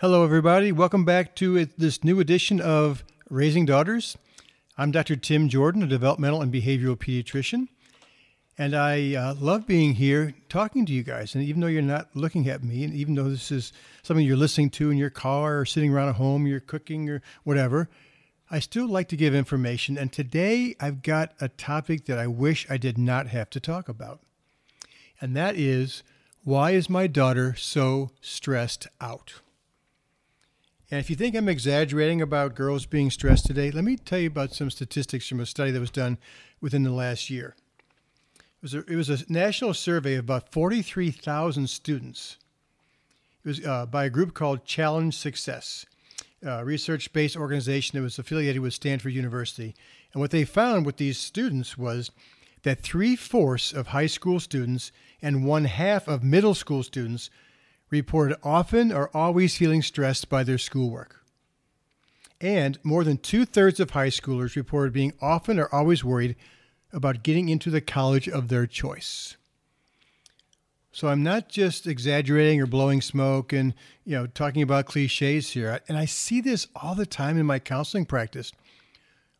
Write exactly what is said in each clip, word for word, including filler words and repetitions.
Hello, everybody. Welcome back to this new edition of Raising Daughters. I'm Doctor Tim Jordan, a developmental and behavioral pediatrician, and I uh, love being here talking to you guys. And even though you're not looking at me, and even though this is something you're listening to in your car or sitting around at home, you're cooking or whatever, I still like to give information. And today I've got a topic that I wish I did not have to talk about, and that is, why is my daughter so stressed out? And if you think I'm exaggerating about girls being stressed today, let me tell you about some statistics from a study that was done within the last year. It was a, it was a national survey of about forty-three thousand students. It was uh, by a group called Challenge Success, a research-based organization that was affiliated with Stanford University. And what they found with these students was that three-fourths of high school students and one-half of middle school students reported often or always feeling stressed by their schoolwork. And more than two-thirds of high schoolers reported being often or always worried about getting into the college of their choice. So I'm not just exaggerating or blowing smoke and, you know, talking about cliches here. And I see this all the time in my counseling practice,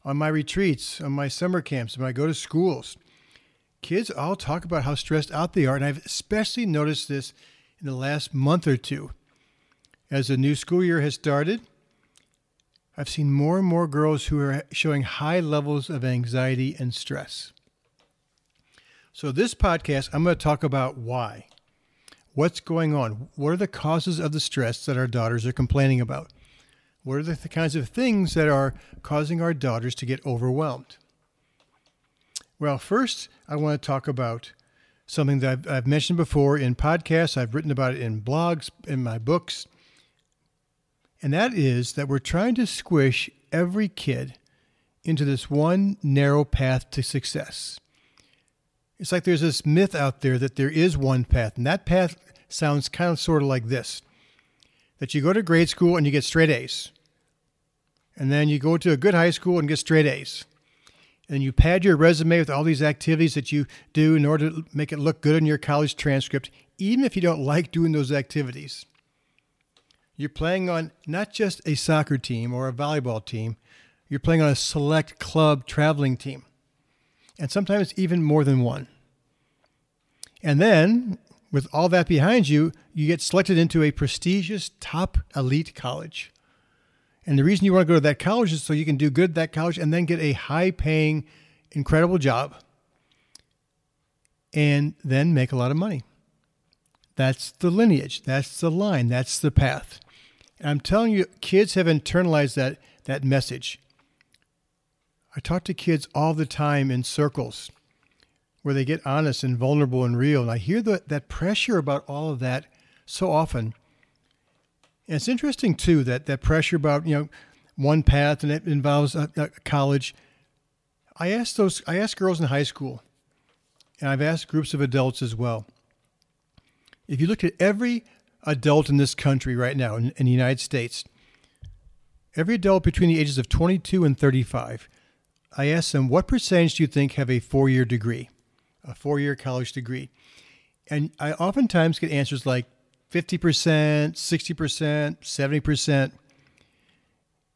on my retreats, on my summer camps, when I go to schools. Kids all talk about how stressed out they are, and I've especially noticed this in the last month or two. As the new school year has started, I've seen more and more girls who are showing high levels of anxiety and stress. So this podcast, I'm going to talk about why. What's going on? What are the causes of the stress that our daughters are complaining about? What are the th- kinds of things that are causing our daughters to get overwhelmed? Well, first, I want to talk about something that I've, I've mentioned before in podcasts. I've written about it in blogs, in my books. And that is that we're trying to squish every kid into this one narrow path to success. It's like there's this myth out there that there is one path. And that path sounds kind of sort of like this: that you go to grade school and you get straight A's. And then you go to a good high school and get straight A's. And you pad your resume with all these activities that you do in order to make it look good in your college transcript, even if you don't like doing those activities. You're playing on not just a soccer team or a volleyball team. You're playing on a select club traveling team, and sometimes even more than one. And then, with all that behind you, you get selected into a prestigious top elite college. And the reason you want to go to that college is so you can do good at that college and then get a high-paying, incredible job and then make a lot of money. That's the lineage. That's the line. That's the path. And I'm telling you, kids have internalized that, that message. I talk to kids all the time in circles where they get honest and vulnerable and real. And I hear the, that pressure about all of that so often. And it's interesting, too, that that pressure about, you know, one path and it involves a, a college. I asked those, I asked girls in high school, and I've asked groups of adults as well. If you looked at every adult in this country right now, in, in the United States, every adult between the ages of twenty-two and thirty-five, I asked them, what percentage do you think have a four-year degree, a four-year college degree? And I oftentimes get answers like fifty percent, sixty percent, seventy percent.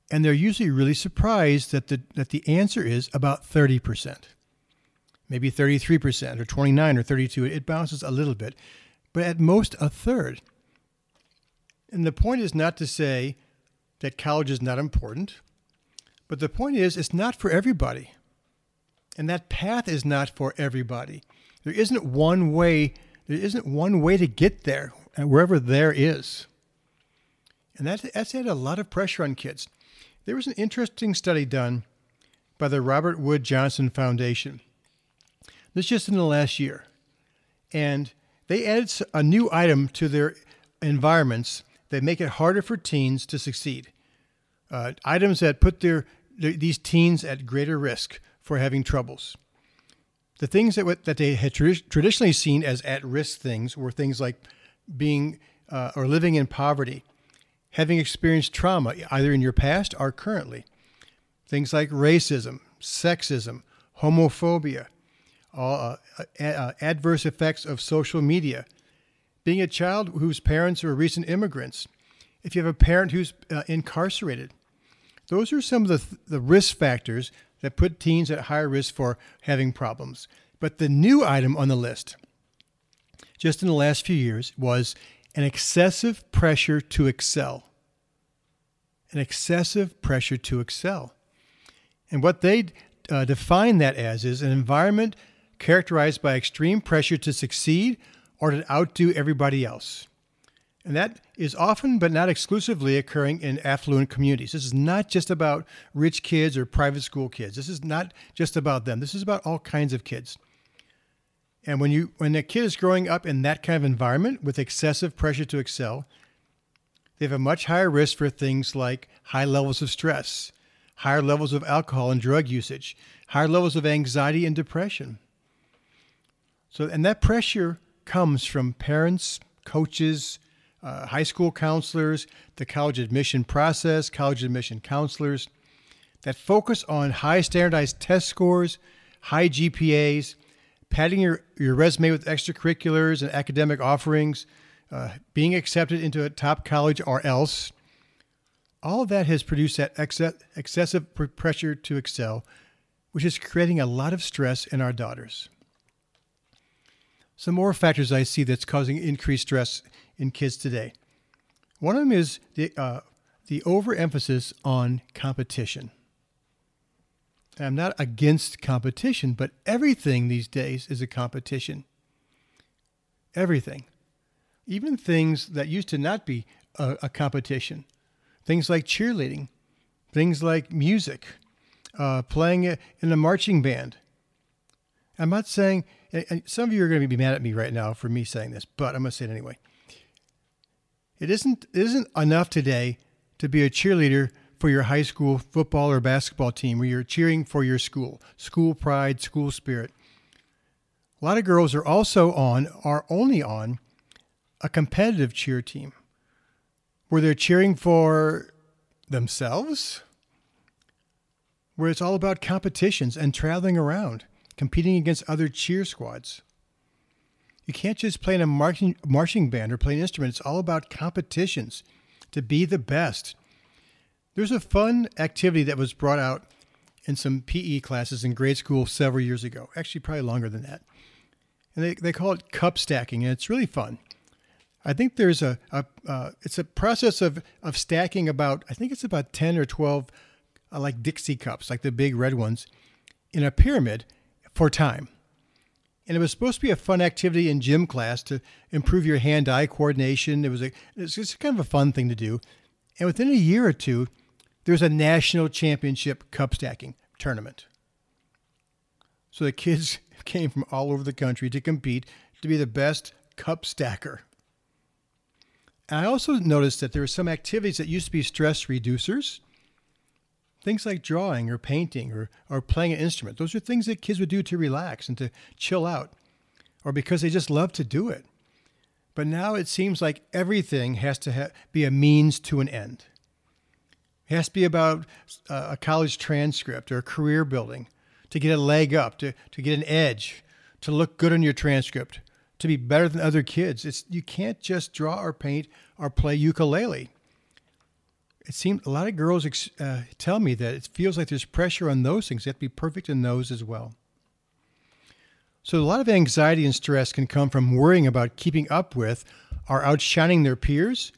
And they're usually really surprised that the that the answer is about thirty percent, maybe thirty-three percent or twenty-nine or thirty-two. It bounces a little bit, but at most a third. And the point is not to say that college is not important, but the point is it's not for everybody. And that path is not for everybody. There isn't one way There isn't one way to get there, wherever there is. And that, that's had a lot of pressure on kids. There was an interesting study done by the Robert Wood Johnson Foundation. This just in the last year. And they added a new item to their environments that make it harder for teens to succeed. Uh, items that put their, their these teens at greater risk for having troubles. The things that w- that they had trad- traditionally seen as at-risk things were things like being uh, or living in poverty, having experienced trauma either in your past or currently, things like racism, sexism, homophobia, uh, uh, uh, adverse effects of social media, being a child whose parents were recent immigrants, if you have a parent who's uh, incarcerated. Those are some of the, th- the risk factors that put teens at higher risk for having problems. But the new item on the list, just in the last few years, was an excessive pressure to excel. An excessive pressure to excel. And what they uh, define that as is an environment characterized by extreme pressure to succeed or to outdo everybody else. And that is often, but not exclusively, occurring in affluent communities. This is not just about rich kids or private school kids. This is not just about them. This is about all kinds of kids. And when you when a kid is growing up in that kind of environment with excessive pressure to excel, they have a much higher risk for things like high levels of stress, higher levels of alcohol and drug usage, higher levels of anxiety and depression. So, and that pressure comes from parents, coaches, uh, high school counselors, the college admission process, college admission counselors that focus on high standardized test scores, high G P As, padding your, your resume with extracurriculars and academic offerings, Uh, being accepted into a top college or else, all of that has produced that ex- excessive pressure to excel, which is creating a lot of stress in our daughters. Some more factors I see that's causing increased stress in kids today. One of them is the, uh, the overemphasis on competition. And I'm not against competition, but everything these days is a competition. Everything. Even things that used to not be a, a competition, things like cheerleading, things like music, uh, playing in a marching band. I'm not saying, and some of you are going to be mad at me right now for me saying this, but I'm going to say it anyway. It isn't, it isn't enough today to be a cheerleader for your high school football or basketball team where you're cheering for your school, school pride, school spirit. A lot of girls are also on, are only on, a competitive cheer team where they're cheering for themselves, where it's all about competitions and traveling around, competing against other cheer squads. You can't just play in a marching, marching band or play an instrument. It's all about competitions to be the best. There's a fun activity that was brought out in some P E classes in grade school several years ago, actually probably longer than that. And they, they call it cup stacking, and it's really fun. I think there's a, a uh, it's a process of, of stacking about, I think it's about ten or twelve uh, like Dixie cups, like the big red ones, in a pyramid for time. And it was supposed to be a fun activity in gym class to improve your hand-eye coordination. It was, a, it was just kind of a fun thing to do. And within a year or two, there's a national championship cup stacking tournament. So the kids came from all over the country to compete to be the best cup stacker. I also noticed that there were some activities that used to be stress reducers, things like drawing or painting or, or playing an instrument. Those are things that kids would do to relax and to chill out or because they just love to do it. But now it seems like everything has to ha- be a means to an end. It has to be about uh, a college transcript or career building, to get a leg up, to, to get an edge, to look good on your transcript, to be better than other kids. It's, you can't just draw or paint or play ukulele. It seems a lot of girls ex- uh, tell me that it feels like there's pressure on those things. You have to be perfect in those as well. So a lot of anxiety and stress can come from worrying about keeping up with or outshining their peers.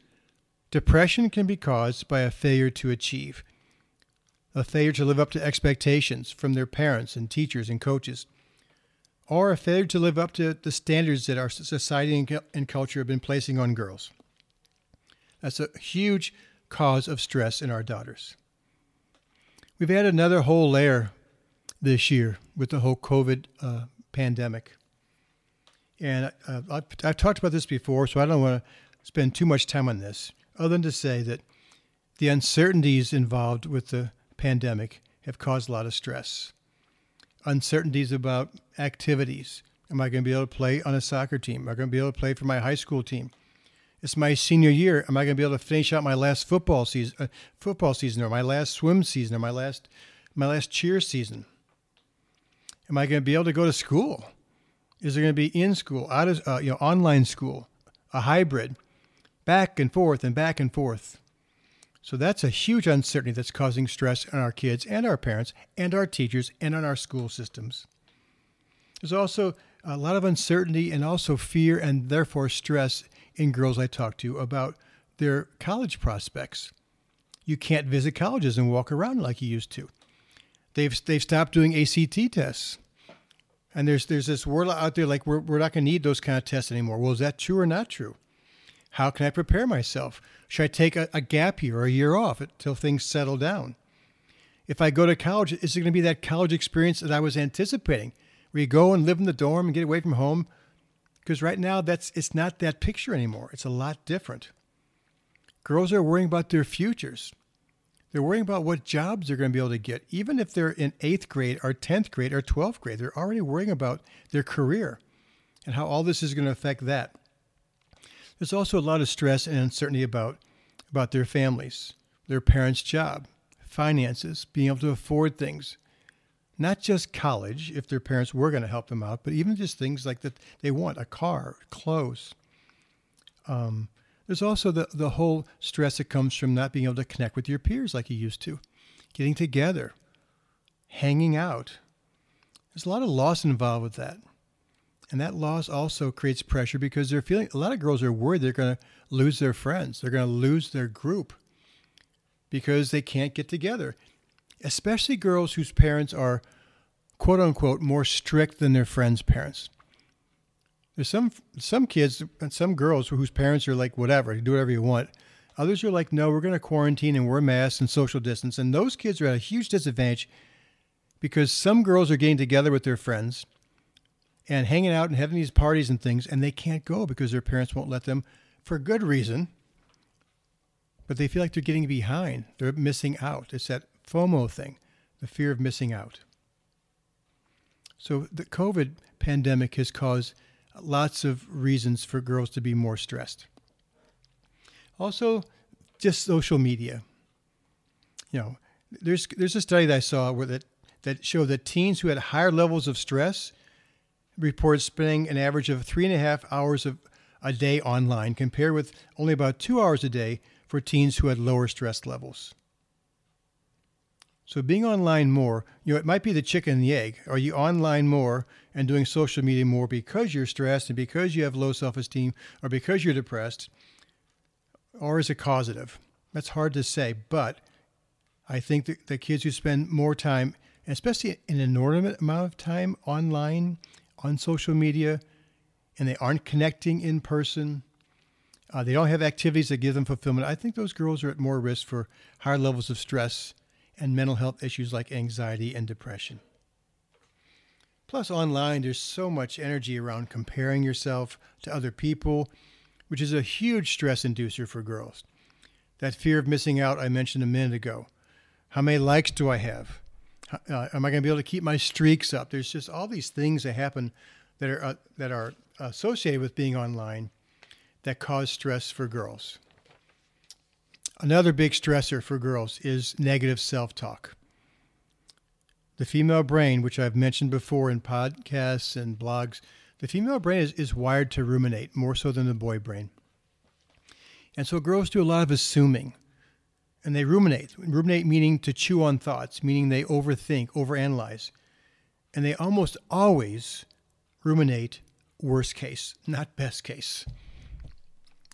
Depression can be caused by a failure to achieve, a failure to live up to expectations from their parents and teachers and coaches, or a failure to live up to the standards that our society and culture have been placing on girls. That's a huge cause of stress in our daughters. We've added another whole layer this year with the whole COVID uh, pandemic. And uh, I've, I've talked about this before, so I don't want to spend too much time on this, other than to say that the uncertainties involved with the pandemic have caused a lot of stress. Uncertainties about activities. Am I going to be able to play on a soccer team? Am I going to be able to play for my high school team? It's my senior year. Am I going to be able to finish out my last football season, uh, football season, or my last swim season, or my last my last cheer season? Am I going to be able to go to school? Is there going to be in school, out of uh, you know, online school, a hybrid? back and forth and back and forth. So that's a huge uncertainty that's causing stress on our kids and our parents and our teachers and on our school systems. There's also a lot of uncertainty and also fear and therefore stress in girls I talk to about their college prospects. You can't visit colleges and walk around like you used to. They've they've stopped doing A C T tests. And there's there's this word out there like we're we're not going to need those kind of tests anymore. Well, is that true or not true? How can I prepare myself? Should I take a, a gap year or a year off until things settle down? If I go to college, is it going to be that college experience that I was anticipating, where you go and live in the dorm and get away from home? Because right now, that's it's not that picture anymore. It's a lot different. Girls are worrying about their futures. They're worrying about what jobs they're going to be able to get. Even if they're in eighth grade or tenth grade or twelfth grade, they're already worrying about their career and how all this is going to affect that. There's also a lot of stress and uncertainty about, about their families, their parents' job, finances, being able to afford things. Not just college, if their parents were going to help them out, but even just things like that they want, a car, clothes. Um, there's also the, the whole stress that comes from not being able to connect with your peers like you used to, getting together, hanging out. There's a lot of loss involved with that. And that loss also creates pressure because they're feeling, a lot of girls are worried they're going to lose their friends. They're going to lose their group because they can't get together, especially girls whose parents are, quote unquote, more strict than their friends' parents. There's some some kids and some girls whose parents are like, whatever, do whatever you want. Others are like, no, we're going to quarantine and wear masks and social distance. And those kids are at a huge disadvantage because some girls are getting together with their friends and hanging out and having these parties and things, and they can't go because their parents won't let them for good reason. But they feel like they're getting behind. They're missing out. It's that FOMO thing, the fear of missing out. So the COVID pandemic has caused lots of reasons for girls to be more stressed. Also, just social media. You know, there's there's a study that I saw where that, that showed that teens who had higher levels of stress reports spending an average of three and a half hours of a day online, compared with only about two hours a day for teens who had lower stress levels. So being online more, you know, it might be the chicken and the egg. Are you online more and doing social media more because you're stressed and because you have low self-esteem or because you're depressed? Or is it causative? That's hard to say, but I think that the kids who spend more time, especially an inordinate amount of time online, on social media, and they aren't connecting in person, uh, they don't have activities that give them fulfillment, I think those girls are at more risk for higher levels of stress and mental health issues like anxiety and depression. Plus, online, there's so much energy around comparing yourself to other people, which is a huge stress inducer for girls. That fear of missing out I mentioned a minute ago. How many likes do I have? Uh, am I going to be able to keep my streaks up? There's just all these things that happen that are uh, that are associated with being online that cause stress for girls. Another big stressor for girls is negative self-talk. The female brain, which I've mentioned before in podcasts and blogs, the female brain is, is wired to ruminate more so than the boy brain. And so girls do a lot of assuming. And they ruminate, ruminate meaning to chew on thoughts, meaning they overthink, overanalyze. And they almost always ruminate worst case, not best case.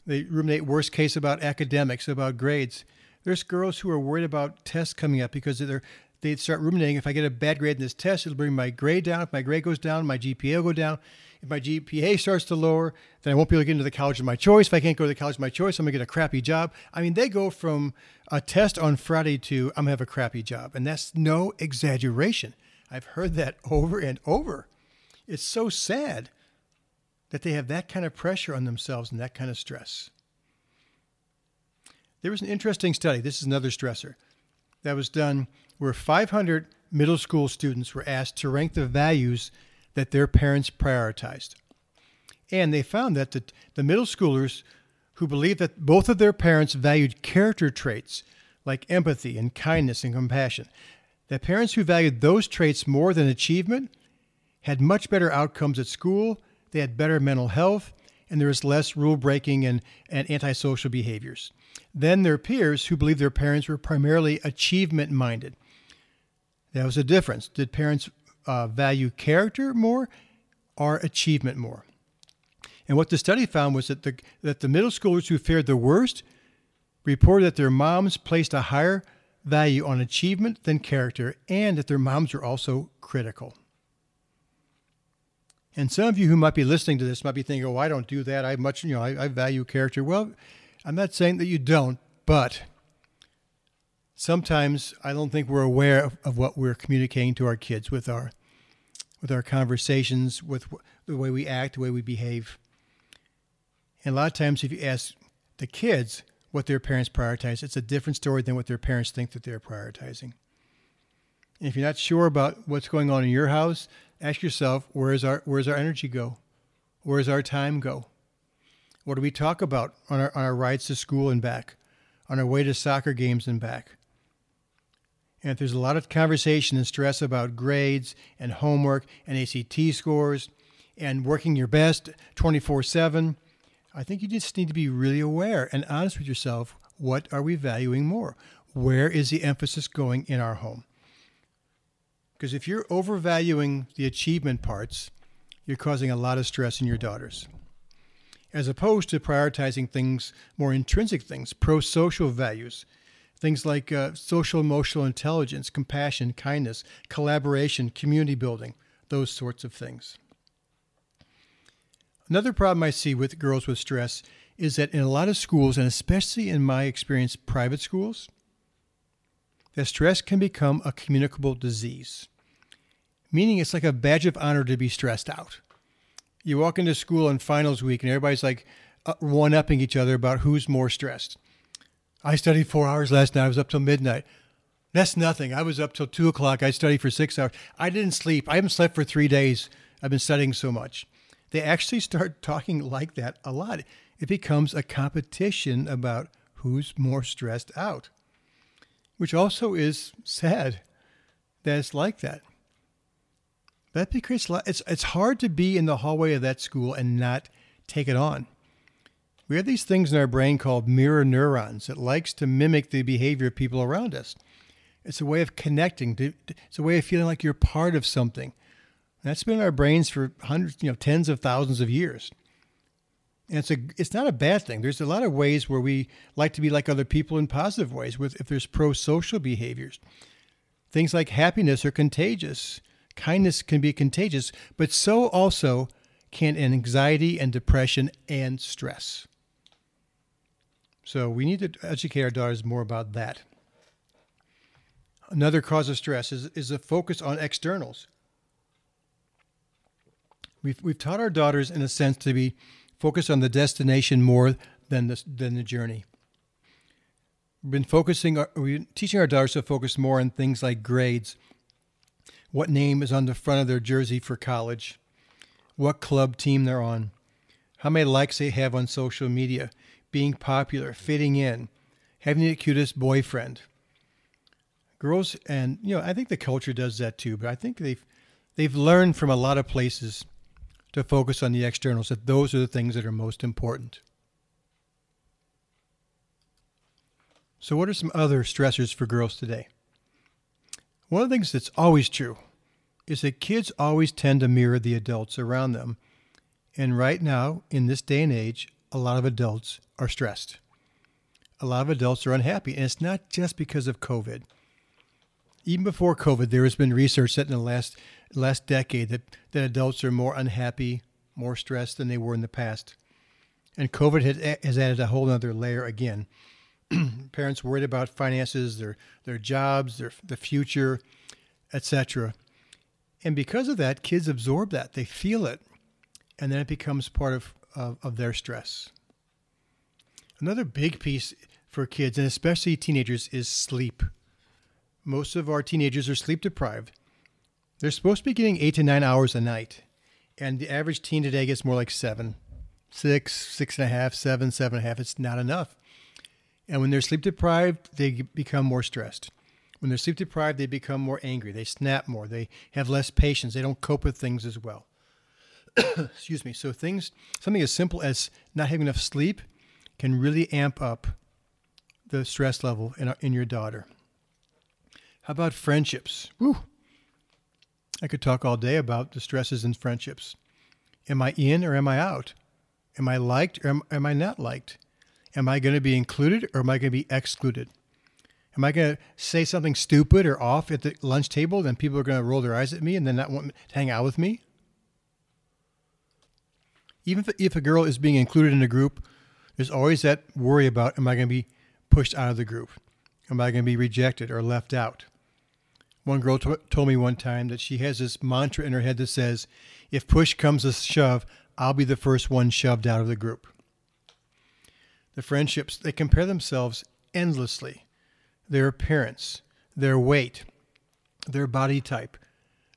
They ruminate worst case about academics, about grades. There's girls who are worried about tests coming up because they're, they start ruminating, if I get a bad grade in this test, it'll bring my grade down. If my grade goes down, my G P A will go down. If my G P A starts to lower, then I won't be able to get into the college of my choice. If I can't go to the college of my choice, I'm going to get a crappy job. I mean, they go from a test on Friday to I'm going to have a crappy job. And that's no exaggeration. I've heard that over and over. It's so sad that they have that kind of pressure on themselves and that kind of stress. There was an interesting study. This is another stressor that was done where five hundred middle school students were asked to rank the values that their parents prioritized. And they found that the, the middle schoolers who believed that both of their parents valued character traits like empathy and kindness and compassion, that parents who valued those traits more than achievement had much better outcomes at school, they had better mental health, and there is less rule-breaking and, and antisocial behaviors than their peers who believed their parents were primarily achievement-minded. That was a difference. Did parents uh, value character more or achievement more? And what the study found was that the that the middle schoolers who fared the worst reported that their moms placed a higher value on achievement than character, and that their moms were also critical. And some of you who might be listening to this might be thinking, "Oh, I don't do that. I much, you know, I, I value character." Well, I'm not saying that you don't, but sometimes I don't think we're aware of, of what we're communicating to our kids with our with our conversations, with the way we act, the way we behave. And a lot of times if you ask the kids what their parents prioritize, it's a different story than what their parents think that they're prioritizing. And if you're not sure about what's going on in your house, ask yourself, where is our, where's our energy go? Where does our time go? What do we talk about on our, on our rides to school and back, on our way to soccer games and back? And if there's a lot of conversation and stress about grades and homework and A C T scores and working your best twenty-four seven, I think you just need to be really aware and honest with yourself. What are we valuing more? Where is the emphasis going in our home? Because if you're overvaluing the achievement parts, you're causing a lot of stress in your daughters, as opposed to prioritizing things, more intrinsic things, pro-social values, things like uh, social emotional intelligence, compassion, kindness, collaboration, community building, those sorts of things. Another problem I see with girls with stress is that in a lot of schools, and especially in my experience, private schools, that stress can become a communicable disease, meaning it's like a badge of honor to be stressed out. You walk into school on finals week and everybody's like one-upping each other about who's more stressed. I studied four hours last night. I was up till midnight. That's nothing. I was up till two o'clock. I studied for six hours. I didn't sleep. I haven't slept for three days. I've been studying so much. They actually start talking like that a lot. It becomes a competition about who's more stressed out, which also is sad that it's like that. That creates a lot. It's, it's hard to be in the hallway of that school and not take it on. We have these things in our brain called mirror neurons that likes to mimic the behavior of people around us. It's a way of connecting. To, it's a way of feeling like you're part of something. And that's been in our brains for hundreds, you know, tens of thousands of years. And it's a, it's not a bad thing. There's a lot of ways where we like to be like other people in positive ways. With if there's pro-social behaviors, things like happiness are contagious. Kindness can be contagious, but so also can anxiety and depression and stress. So we need to educate our daughters more about that. Another cause of stress is, is a focus on externals. We've we've taught our daughters, in a sense, to be focused on the destination more than the than the journey. We've been focusing, we're teaching our daughters to focus more on things like grades, what name is on the front of their jersey for college, what club team they're on, how many likes they have on social media, being popular, fitting in, having the cutest boyfriend. Girls, and you know, I think the culture does that too, but I think they've they've learned from a lot of places to focus on the externals, that those are the things that are most important. So what are some other stressors for girls today? One of the things that's always true is that kids always tend to mirror the adults around them. And right now, in this day and age, a lot of adults are stressed. A lot of adults are unhappy, and it's not just because of COVID. Even before COVID, there has been research that in the last last decade that, that adults are more unhappy, more stressed than they were in the past. And COVID has, has added a whole other layer again. Parents worried about finances, their their jobs, their the future, et cetera. And because of that, kids absorb that. They feel it, and then it becomes part of, of, of their stress. Another big piece for kids, and especially teenagers, is sleep. Most of our teenagers are sleep deprived. They're supposed to be getting eight to nine hours a night, and the average teen today gets more like seven, six, six and a half, seven, seven and a half. It's not enough. And when they're sleep deprived, they become more stressed. When they're sleep deprived, they become more angry. They snap more. They have less patience. They don't cope with things as well. Excuse me. So things, something as simple as not having enough sleep can really amp up the stress level in, in your daughter. How about friendships? Woo. I could talk all day about the stresses in friendships. Am I in or am I out? Am I liked or am, am I not liked? Am I going to be included or am I going to be excluded? Am I going to say something stupid or off at the lunch table? Then people are going to roll their eyes at me and then not want to hang out with me. Even if, if a girl is being included in a group, there's always that worry about, am I going to be pushed out of the group? Am I going to be rejected or left out? One girl t- told me one time that she has this mantra in her head that says, if push comes to shove, I'll be the first one shoved out of the group. The friendships, they compare themselves endlessly. Their appearance, their weight, their body type,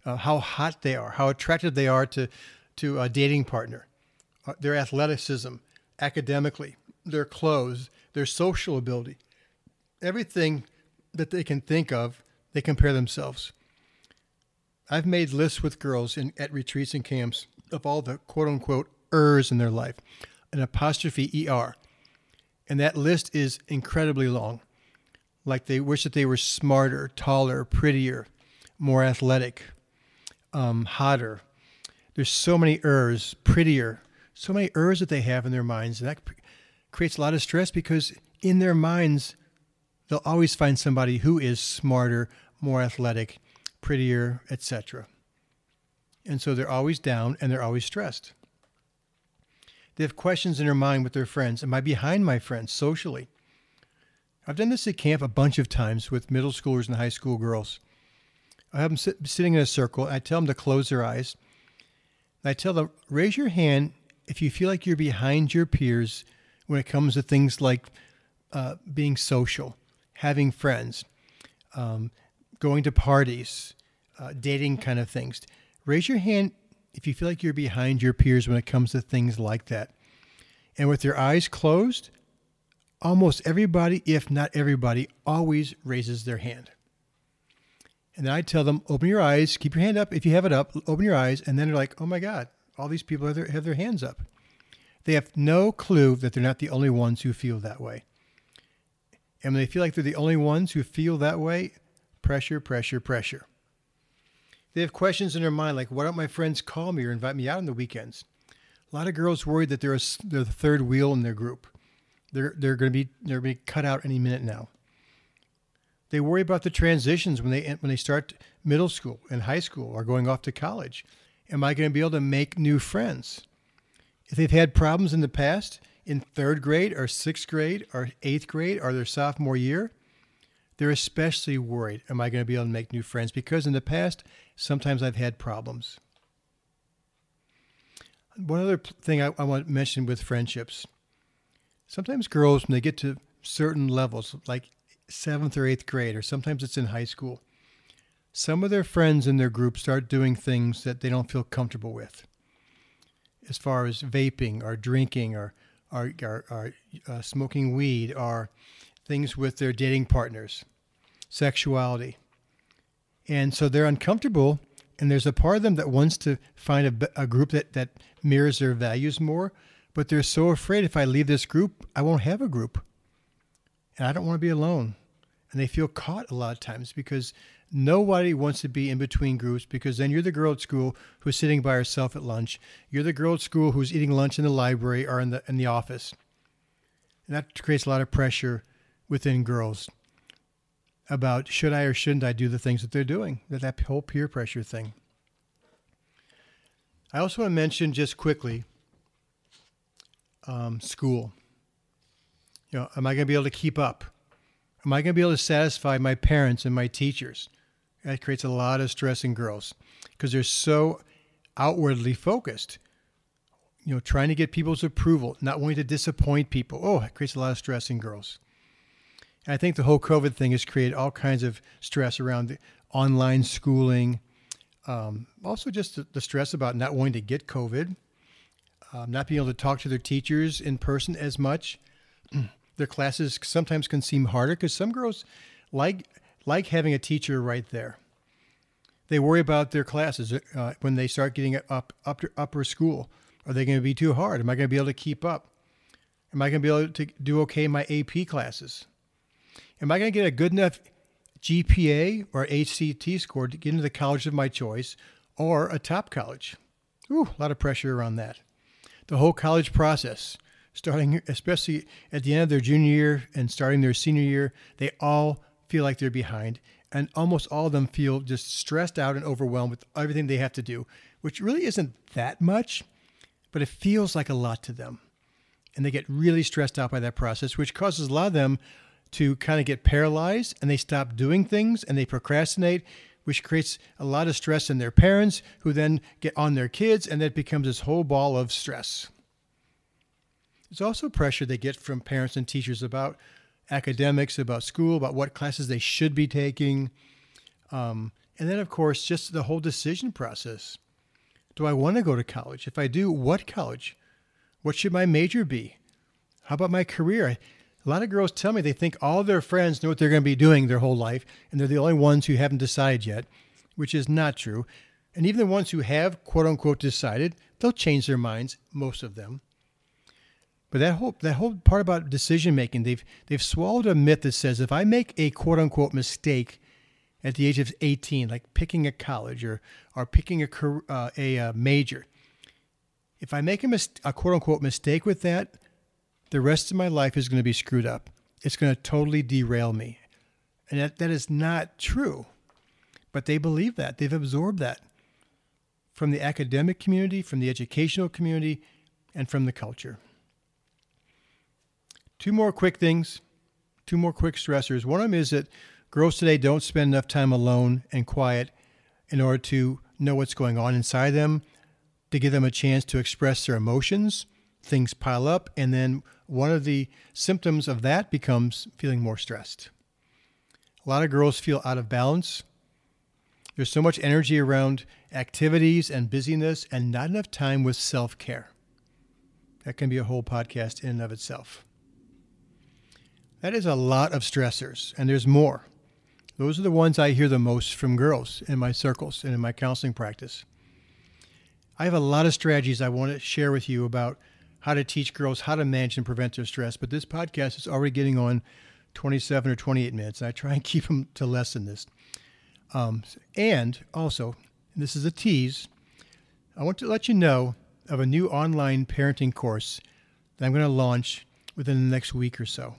uh, how hot they are, how attractive they are to, to a dating partner, uh, their athleticism, academically, their clothes, their social ability. Everything that they can think of, they compare themselves. I've made lists with girls in, at retreats and camps of all the quote-unquote ers in their life, an apostrophe E R. And that list is incredibly long. Like they wish that they were smarter, taller, prettier, more athletic, um, hotter. There's so many ers, prettier, so many ers that they have in their minds. And that creates a lot of stress because in their minds, they'll always find somebody who is smarter, more athletic, prettier, et cetera. And so they're always down and they're always stressed. They have questions in their mind with their friends. Am I behind my friends socially? I've done this at camp a bunch of times with middle schoolers and high school girls. I have them sit, sitting in a circle, and I tell them to close their eyes. And I tell them, raise your hand if you feel like you're behind your peers when it comes to things like uh, being social, having friends, um, going to parties, uh, dating kind of things. Raise your hand if you feel like you're behind your peers when it comes to things like that. And with their eyes closed, almost everybody, if not everybody, always raises their hand. And then I tell them, open your eyes, keep your hand up. If you have it up, open your eyes. And then they're like, oh my God, all these people have their, have their hands up. They have no clue that they're not the only ones who feel that way. And when they feel like they're the only ones who feel that way, pressure, pressure, pressure. They have questions in their mind like, why don't my friends call me or invite me out on the weekends? A lot of girls worried that they're, a, they're the third wheel in their group. They're they're going to be they're going to be cut out any minute now. They worry about the transitions when they when they start middle school and high school or going off to college. Am I going to be able to make new friends? If they've had problems in the past in third grade or sixth grade or eighth grade or their sophomore year, they're especially worried. Am I going to be able to make new friends? Because in the past, sometimes I've had problems. One other thing I, I want to mention with friendships. Sometimes girls, when they get to certain levels, like seventh or eighth grade, or sometimes it's in high school, some of their friends in their group start doing things that they don't feel comfortable with, as far as vaping or drinking or, or, or, or uh, smoking weed or things with their dating partners, sexuality. And so they're uncomfortable, and there's a part of them that wants to find a, a group that, that mirrors their values more, but they're so afraid if I leave this group, I won't have a group. And I don't want to be alone. And they feel caught a lot of times because nobody wants to be in between groups because then you're the girl at school who's sitting by herself at lunch. You're the girl at school who's eating lunch in the library or in the in the office. And that creates a lot of pressure within girls about should I or shouldn't I do the things that they're doing, that, that whole peer pressure thing. I also want to mention just quickly Um, school. You know, am I going to be able to keep up? Am I going to be able to satisfy my parents and my teachers? That creates a lot of stress in girls because they're so outwardly focused. You know, trying to get people's approval, not wanting to disappoint people. Oh, it creates a lot of stress in girls. And I think the whole COVID thing has created all kinds of stress around the online schooling. Um, also just the, the stress about not wanting to get COVID. Um, not being able to talk to their teachers in person as much. Their classes sometimes can seem harder because some girls like like having a teacher right there. They worry about their classes uh, when they start getting up, up to upper school. Are they going to be too hard? Am I going to be able to keep up? Am I going to be able to do okay in my A P classes? Am I going to get a good enough G P A or H C T score to get into the college of my choice or a top college? Ooh, a lot of pressure around that. The whole college process, starting especially at the end of their junior year and starting their senior year, they all feel like they're behind. And almost all of them feel just stressed out and overwhelmed with everything they have to do, which really isn't that much, but it feels like a lot to them. And they get really stressed out by that process, which causes a lot of them to kind of get paralyzed, and they stop doing things and they procrastinate, which creates a lot of stress in their parents, who then get on their kids, and that becomes this whole ball of stress. There's also pressure they get from parents and teachers about academics, about school, about what classes they should be taking. Um, and then, of course, just the whole decision process. Do I want to go to college? If I do, what college? What should my major be? How about my career? A lot of girls tell me they think all their friends know what they're going to be doing their whole life, and they're the only ones who haven't decided yet, which is not true. And even the ones who have, quote unquote, decided, they'll change their minds, most of them. But that whole that whole part about decision making, they've they've swallowed a myth that says if I make a quote unquote mistake at the age of eighteen, like picking a college or or picking a uh, a uh, major, if I make a, mis- a quote unquote mistake with that, the rest of my life is going to be screwed up. It's going to totally derail me, and that, that is not true. But they believe that. They've absorbed that from the academic community, from the educational community, and from the culture. Two more quick things, two more quick stressors. One of them is that girls today don't spend enough time alone and quiet in order to know what's going on inside them, to give them a chance to express their emotions. Things pile up, and then one of the symptoms of that becomes feeling more stressed. A lot of girls feel out of balance. There's so much energy around activities and busyness and not enough time with self-care. That can be a whole podcast in and of itself. That is a lot of stressors, and there's more. Those are the ones I hear the most from girls in my circles and in my counseling practice. I have a lot of strategies I want to share with you about how to teach girls how to manage and prevent their stress, but this podcast is already getting on twenty-seven or twenty-eight minutes, and I try and keep them to less than this. Um, and also, and this is a tease, I want to let you know of a new online parenting course that I'm going to launch within the next week or so.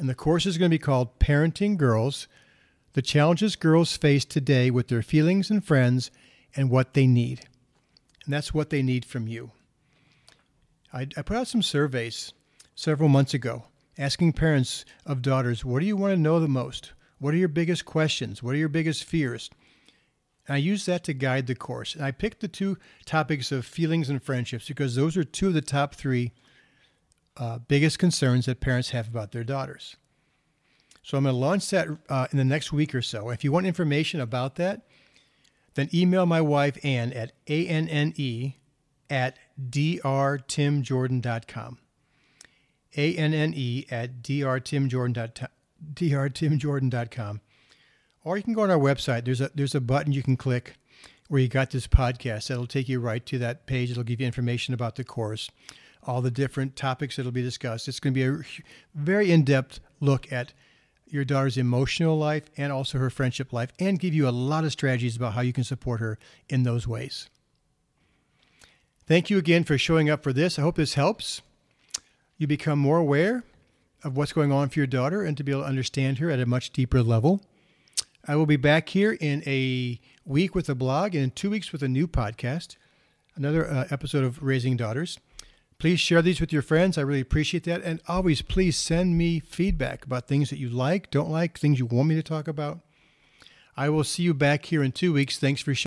And the course is going to be called Parenting Girls, the challenges girls face today with their feelings and friends and what they need. And that's what they need from you. I, I put out some surveys several months ago asking parents of daughters, what do you want to know the most? What are your biggest questions? What are your biggest fears? And I used that to guide the course. And I picked the two topics of feelings and friendships because those are two of the top three Uh, biggest concerns that parents have about their daughters. So I'm going to launch that uh, in the next week or so. If you want information about that, then email my wife, Anne, at A N N E at D R Tim Jordan dot com. A N N E at D R Tim Jordan dot com. Or you can go on our website. There's a, there's a button you can click where you got this podcast. That'll take you right to that page. It'll give you information about the course, all the different topics that will be discussed. It's going to be a very in-depth look at your daughter's emotional life and also her friendship life, and give you a lot of strategies about how you can support her in those ways. Thank you again for showing up for this. I hope this helps you become more aware of what's going on for your daughter and to be able to understand her at a much deeper level. I will be back here in a week with a blog and in two weeks with a new podcast, another uh, episode of Raising Daughters. Please share these with your friends. I really appreciate that. And always, please send me feedback about things that you like, don't like, things you want me to talk about. I will see you back here in two weeks. Thanks for sharing.